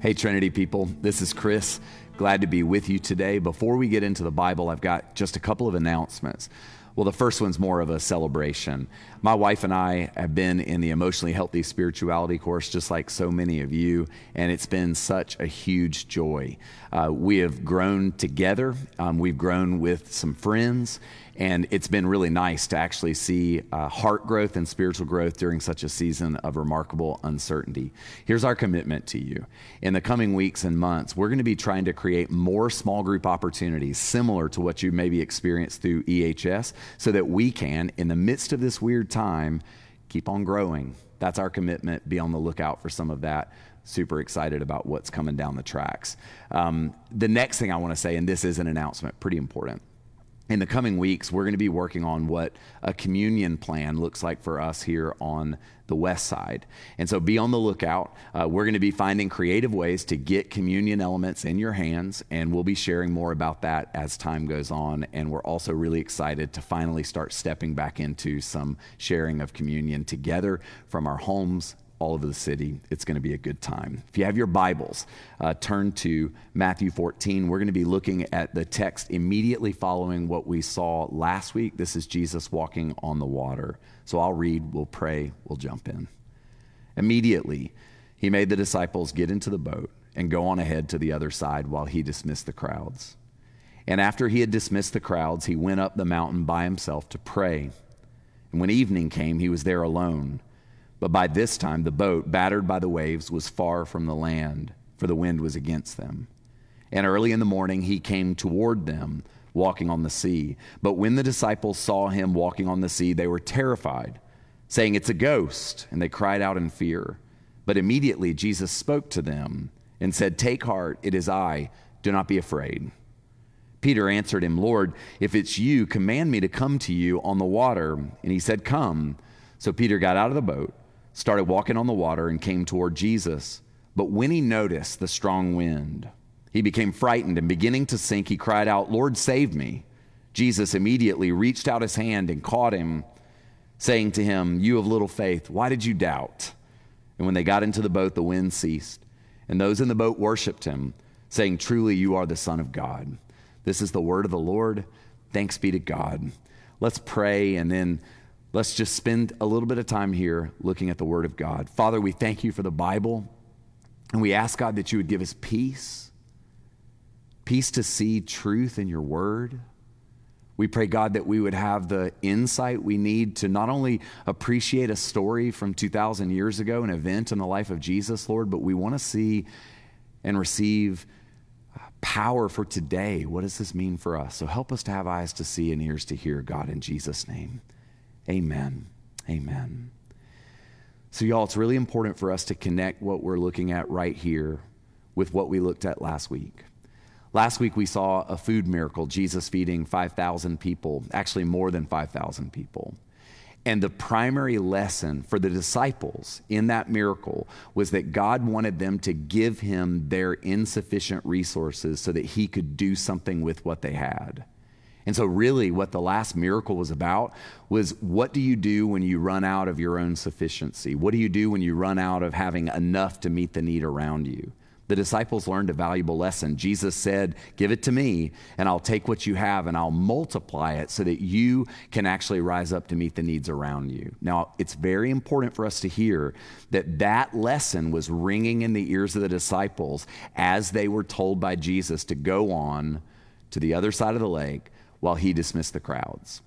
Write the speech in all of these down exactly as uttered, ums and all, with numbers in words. Hey Trinity people, this is Chris. Glad to be with you today. Before we get into the Bible, I've got just a couple of announcements. Well, the first one's more of a celebration. My wife and I have been in the Emotionally Healthy Spirituality course, just like so many of you, and it's been such a huge joy. Uh, we have grown together. Um, we've grown with some friends, and it's been really nice to actually see uh, heart growth and spiritual growth during such a season of remarkable uncertainty. Here's our commitment to you. In the coming weeks and months, we're going to be trying to create more small group opportunities similar to what you maybe experienced through E H S, so that we can, in the midst of this weird time, keep on growing. That's our commitment. Be on the lookout for some of that. Super excited about what's coming down the tracks. Um, the next thing I want to say, and this is an announcement, pretty important. In the coming weeks, we're going to be working on what a communion plan looks like for us here on the West Side. And so be on the lookout. Uh, we're going to be finding creative ways to get communion elements in your hands, and we'll be sharing more about that as time goes on. And we're also really excited to finally start stepping back into some sharing of communion together from our homes all over the city. It's going to be a good time. If you have your Bibles, uh, turn to Matthew fourteen. We're going to be looking at the text immediately following what we saw last week. This is Jesus walking on the water. So I'll read, we'll pray, we'll jump in. Immediately, he made the disciples get into the boat and go on ahead to the other side while he dismissed the crowds. And after he had dismissed the crowds, he went up the mountain by himself to pray. And when evening came, he was there alone. But by this time, the boat, battered by the waves, was far from the land, for the wind was against them. And early in the morning, he came toward them, walking on the sea. But when the disciples saw him walking on the sea, they were terrified, saying, "It's a ghost," and they cried out in fear. But immediately Jesus spoke to them and said, "Take heart, it is I, do not be afraid." Peter answered him, "Lord, if it's you, command me to come to you on the water." And he said, "Come." So Peter got out of the boat, started walking on the water, and came toward Jesus. But when he noticed the strong wind, he became frightened, and beginning to sink, he cried out, "Lord, save me." Jesus immediately reached out his hand and caught him, saying to him, "You of little faith, why did you doubt?" And when they got into the boat, the wind ceased, and those in the boat worshiped him, saying, "Truly, you are the Son of God." This is the word of the Lord. Thanks be to God. Let's pray, and then let's just spend a little bit of time here looking at the Word of God. Father, we thank you for the Bible, and we ask, God, that you would give us peace, peace to see truth in your Word. We pray, God, that we would have the insight we need to not only appreciate a story from two thousand years ago, an event in the life of Jesus, Lord, but we want to see and receive power for today. What does this mean for us? So help us to have eyes to see and ears to hear, God, in Jesus' name. Amen. Amen. So y'all, it's really important for us to connect what we're looking at right here with what we looked at last week. Last week, we saw a food miracle, Jesus feeding five thousand people, actually more than five thousand people. And the primary lesson for the disciples in that miracle was that God wanted them to give him their insufficient resources so that he could do something with what they had. And so really what the last miracle was about was, what do you do when you run out of your own sufficiency? What do you do when you run out of having enough to meet the need around you? The disciples learned a valuable lesson. Jesus said, "Give it to me, and I'll take what you have and I'll multiply it so that you can actually rise up to meet the needs around you." Now, it's very important for us to hear that that lesson was ringing in the ears of the disciples as they were told by Jesus to go on to the other side of the lake while he dismissed the crowds.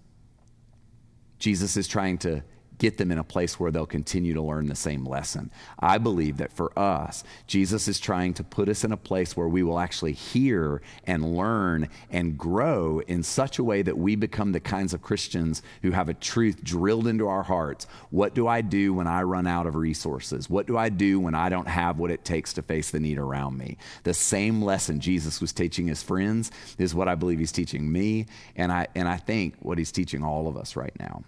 Jesus is trying to get them in a place where they'll continue to learn the same lesson. I believe that for us, Jesus is trying to put us in a place where we will actually hear and learn and grow in such a way that we become the kinds of Christians who have a truth drilled into our hearts. What do I do when I run out of resources? What do I do when I don't have what it takes to face the need around me? The same lesson Jesus was teaching his friends is what I believe he's teaching me, and I, and I think what he's teaching all of us right now.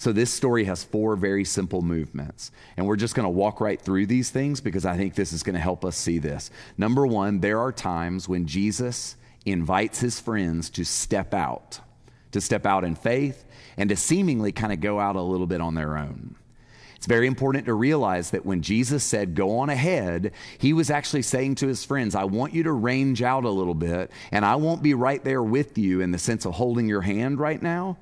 So this story has four very simple movements, and we're just going to walk right through these things because I think this is going to help us see this. Number one, there are times when Jesus invites his friends to step out, to step out in faith, and to seemingly kind of go out a little bit on their own. It's very important to realize that when Jesus said, go on ahead, he was actually saying to his friends, I want you to range out a little bit, and I won't be right there with you in the sense of holding your hand right now.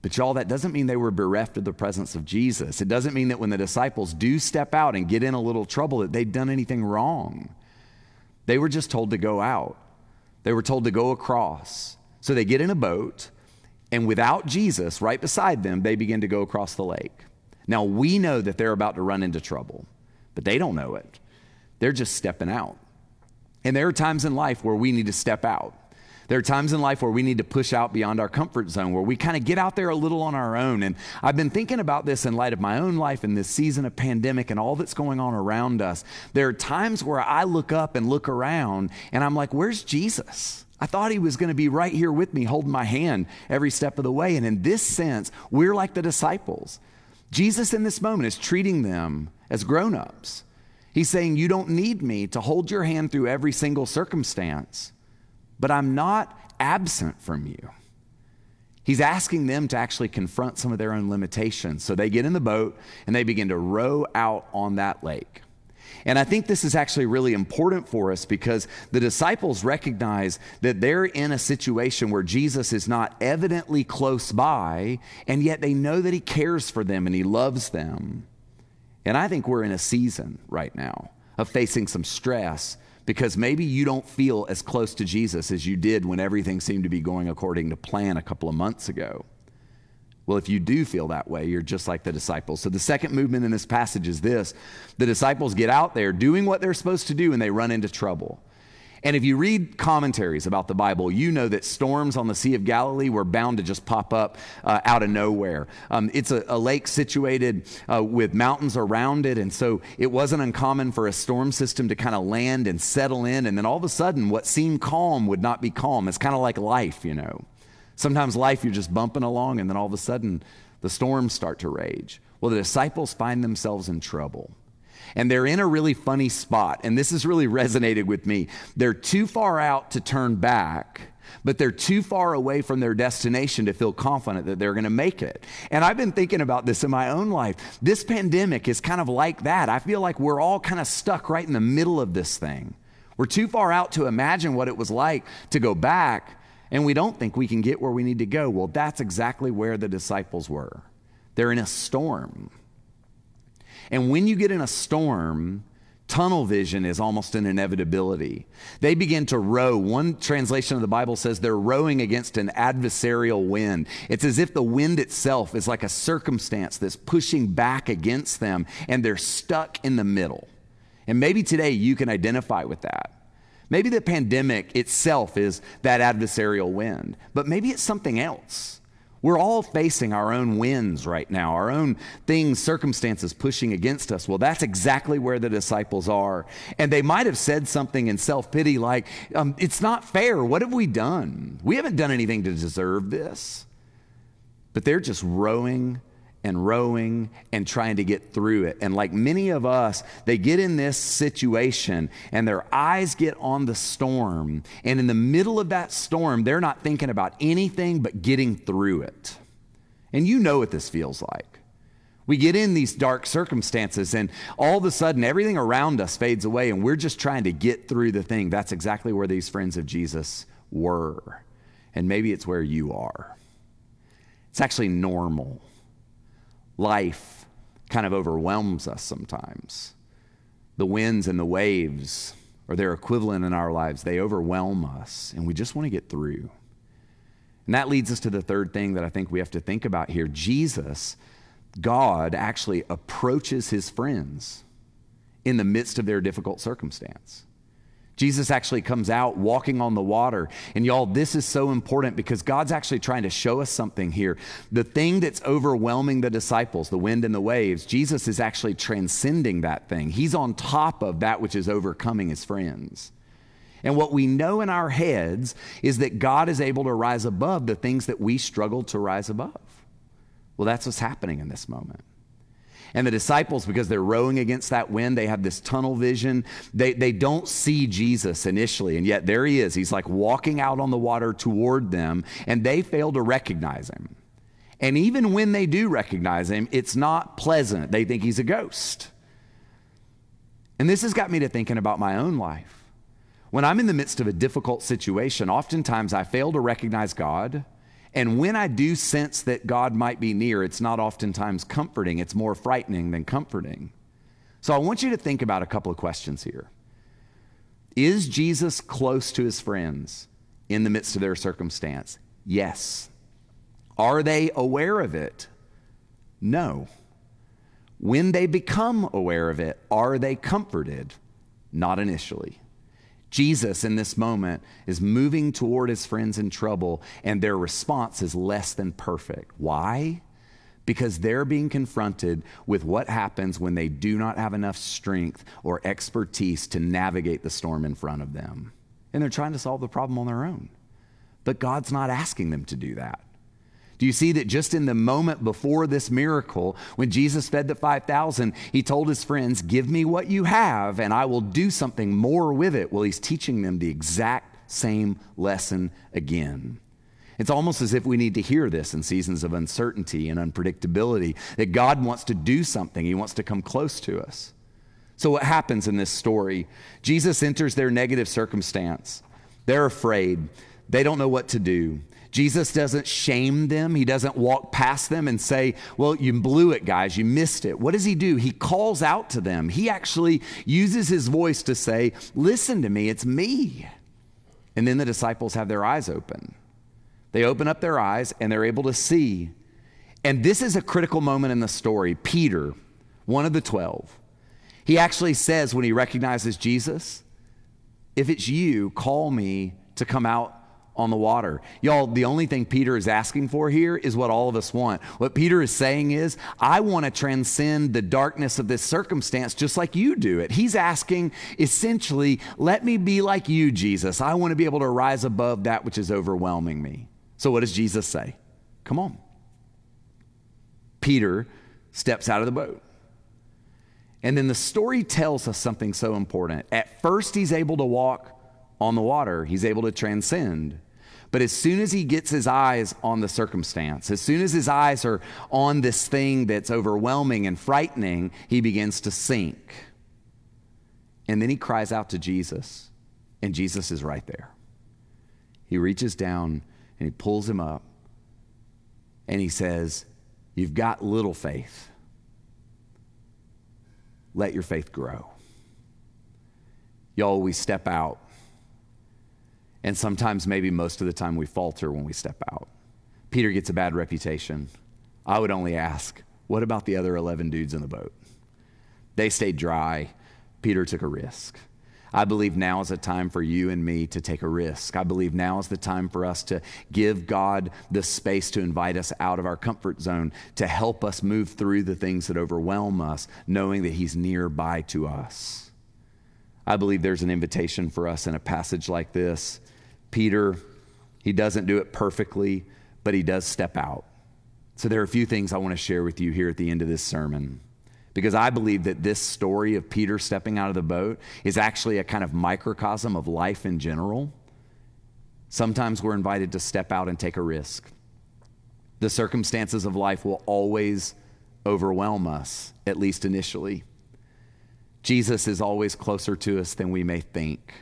But y'all, that doesn't mean they were bereft of the presence of Jesus. It doesn't mean that when the disciples do step out and get in a little trouble that they've done anything wrong. They were just told to go out. They were told to go across. So they get in a boat, and without Jesus right beside them, they begin to go across the lake. Now, we know that they're about to run into trouble, but they don't know it. They're just stepping out. And there are times in life where we need to step out. There are times in life where we need to push out beyond our comfort zone, where we kind of get out there a little on our own. And I've been thinking about this in light of my own life in this season of pandemic and all that's going on around us. There are times where I look up and look around and I'm like, where's Jesus? I thought he was going to be right here with me, holding my hand every step of the way. And in this sense, we're like the disciples. Jesus in this moment is treating them as grown-ups. He's saying, you don't need me to hold your hand through every single circumstance, but I'm not absent from you. He's asking them to actually confront some of their own limitations. So they get in the boat and they begin to row out on that lake. And I think this is actually really important for us because the disciples recognize that they're in a situation where Jesus is not evidently close by, and yet they know that he cares for them and he loves them. And I think we're in a season right now of facing some stress because maybe you don't feel as close to Jesus as you did when everything seemed to be going according to plan a couple of months ago. Well, if you do feel that way, you're just like the disciples. So the second movement in this passage is this. The disciples get out there doing what they're supposed to do, and they run into trouble. And if you read commentaries about the Bible, you know that storms on the Sea of Galilee were bound to just pop up uh, out of nowhere. Um, it's a, a lake situated uh, with mountains around it, and so it wasn't uncommon for a storm system to kind of land and settle in, and then all of a sudden what seemed calm would not be calm. It's kind of like life, you know. Sometimes life, you're just bumping along, and then all of a sudden, the storms start to rage. Well, the disciples find themselves in trouble, and they're in a really funny spot, and this has really resonated with me. They're too far out to turn back, but they're too far away from their destination to feel confident that they're going to make it. And I've been thinking about this in my own life. This pandemic is kind of like that. I feel like we're all kind of stuck right in the middle of this thing. We're too far out to imagine what it was like to go back, and we don't think we can get where we need to go. Well, that's exactly where the disciples were. They're in a storm. And when you get in a storm, tunnel vision is almost an inevitability. They begin to row. One translation of the Bible says they're rowing against an adversarial wind. It's as if the wind itself is like a circumstance that's pushing back against them, and they're stuck in the middle. And maybe today you can identify with that. Maybe the pandemic itself is that adversarial wind, but maybe it's something else. We're all facing our own winds right now, our own things, circumstances pushing against us. Well, that's exactly where the disciples are. And they might have said something in self-pity like, um, it's not fair. What have we done? We haven't done anything to deserve this. But they're just rowing and rowing and trying to get through it. And like many of us, they get in this situation and their eyes get on the storm. And in the middle of that storm, they're not thinking about anything but getting through it. And you know what this feels like. We get in these dark circumstances and all of a sudden everything around us fades away and we're just trying to get through the thing. That's exactly where these friends of Jesus were. And maybe it's where you are. It's actually normal. Life kind of overwhelms us sometimes. The winds and the waves, or their equivalent in our lives, they overwhelm us, and we just want to get through. And that leads us to the third thing that I think we have to think about here. Jesus, God, actually approaches his friends in the midst of their difficult circumstance. Jesus actually comes out walking on the water. And y'all, this is so important because God's actually trying to show us something here. The thing that's overwhelming the disciples, the wind and the waves, Jesus is actually transcending that thing. He's on top of that which is overcoming his friends. And what we know in our heads is that God is able to rise above the things that we struggle to rise above. Well, that's what's happening in this moment. And the disciples, because they're rowing against that wind, they have this tunnel vision. They they don't see Jesus initially, and yet there he is. He's like walking out on the water toward them, and they fail to recognize him. And even when they do recognize him, it's not pleasant. They think he's a ghost. And this has got me to thinking about my own life. When I'm in the midst of a difficult situation, oftentimes I fail to recognize God. And when I do sense that God might be near, it's not oftentimes comforting. It's more frightening than comforting. So I want you to think about a couple of questions here. Is Jesus close to his friends in the midst of their circumstance? Yes. Are they aware of it? No. When they become aware of it, are they comforted? Not initially. Jesus in this moment is moving toward his friends in trouble, and their response is less than perfect. Why? Because they're being confronted with what happens when they do not have enough strength or expertise to navigate the storm in front of them. And they're trying to solve the problem on their own. But God's not asking them to do that. Do you see that just in the moment before this miracle, when Jesus fed the five thousand, he told his friends, give me what you have and I will do something more with it. Well, he's teaching them the exact same lesson again. It's almost as if we need to hear this in seasons of uncertainty and unpredictability, that God wants to do something. He wants to come close to us. So what happens in this story? Jesus enters their negative circumstance. They're afraid. They don't know what to do. Jesus doesn't shame them. He doesn't walk past them and say, well, you blew it, guys. You missed it. What does he do? He calls out to them. He actually uses his voice to say, listen to me, it's me. And then the disciples have their eyes open. They open up their eyes and they're able to see. And this is a critical moment in the story. Peter, one of the twelve, he actually says when he recognizes Jesus, if it's you, call me to come out on the water. Y'all, the only thing Peter is asking for here is what all of us want. What Peter is saying is, I want to transcend the darkness of this circumstance just like you do it. He's asking essentially, let me be like you, Jesus. I want to be able to rise above that which is overwhelming me. So what does Jesus say? Come on. Peter steps out of the boat. And then the story tells us something so important. At first, he's able to walk on the water. He's able to transcend. But as soon as he gets his eyes on the circumstance, as soon as his eyes are on this thing that's overwhelming and frightening, he begins to sink. And then he cries out to Jesus, and Jesus is right there. He reaches down and he pulls him up, and he says, you've got little faith. Let your faith grow. Y'all, we step out. And sometimes, maybe most of the time, we falter when we step out. Peter gets a bad reputation. I would only ask, what about the other eleven dudes in the boat? They stayed dry. Peter took a risk. I believe now is a time for you and me to take a risk. I believe now is the time for us to give God the space to invite us out of our comfort zone, to help us move through the things that overwhelm us, knowing that he's nearby to us. I believe there's an invitation for us in a passage like this. Peter, he doesn't do it perfectly, but he does step out. So there are a few things I want to share with you here at the end of this sermon, because I believe that this story of Peter stepping out of the boat is actually a kind of microcosm of life in general. Sometimes we're invited to step out and take a risk. The circumstances of life will always overwhelm us, at least initially. Jesus is always closer to us than we may think.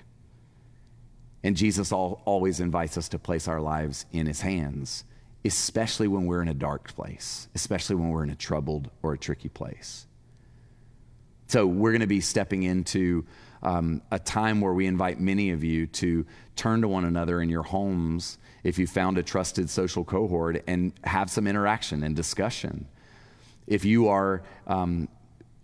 And Jesus always invites us to place our lives in his hands, especially when we're in a dark place, especially when we're in a troubled or a tricky place. So we're going to be stepping into um, a time where we invite many of you to turn to one another in your homes if you found a trusted social cohort and have some interaction and discussion. If you are um,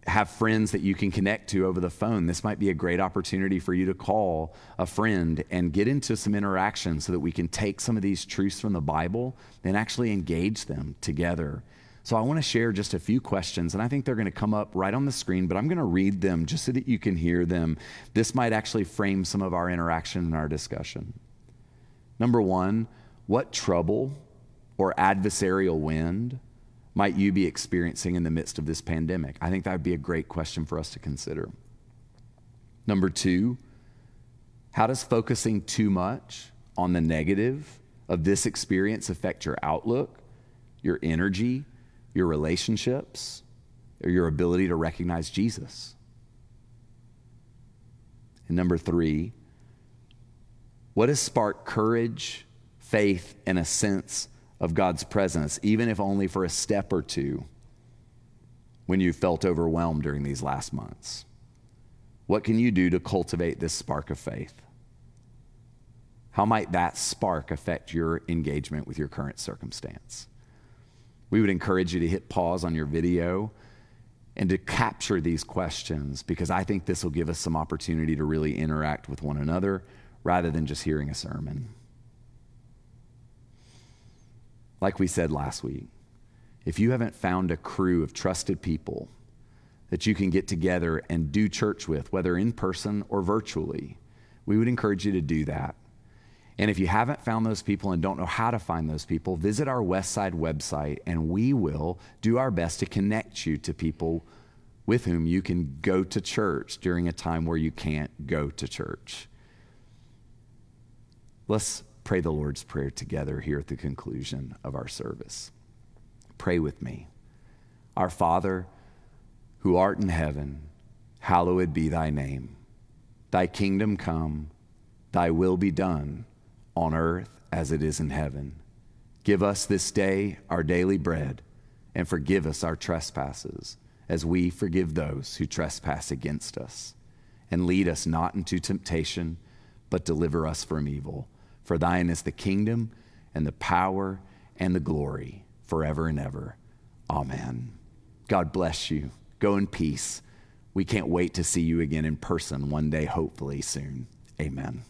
have friends that you can connect to over the phone, this might be a great opportunity for you to call a friend and get into some interaction so that we can take some of these truths from the Bible and actually engage them together. So I want to share just a few questions, and I think they're going to come up right on the screen, but I'm going to read them just so that you can hear them. This might actually frame some of our interaction and our discussion. Number one, what trouble or adversarial wind might you be experiencing in the midst of this pandemic? I think that would be a great question for us to consider. Number two, how does focusing too much on the negative of this experience affect your outlook your energy, your relationships, or your ability to recognize Jesus. And number three, what has sparked courage, faith, and a sense of God's presence, even if only for a step or two, when you felt overwhelmed during these last months? What can you do to cultivate this spark of faith? How might that spark affect your engagement with your current circumstance? We would encourage you to hit pause on your video and to capture these questions, because I think this will give us some opportunity to really interact with one another rather than just hearing a sermon. Like we said last week, if you haven't found a crew of trusted people that you can get together and do church with, whether in person or virtually, we would encourage you to do that. And if you haven't found those people and don't know how to find those people, visit our Westside website and we will do our best to connect you to people with whom you can go to church during a time where you can't go to church. Let's pray the Lord's Prayer together here at the conclusion of our service. Pray with me. Our Father, who art in heaven, hallowed be thy name. Thy kingdom come, thy will be done on earth as it is in heaven. Give us this day our daily bread, and forgive us our trespasses as we forgive those who trespass against us. And lead us not into temptation, but deliver us from evil. For thine is the kingdom and the power and the glory forever and ever. Amen. God bless you. Go in peace. We can't wait to see you again in person one day, hopefully soon. Amen.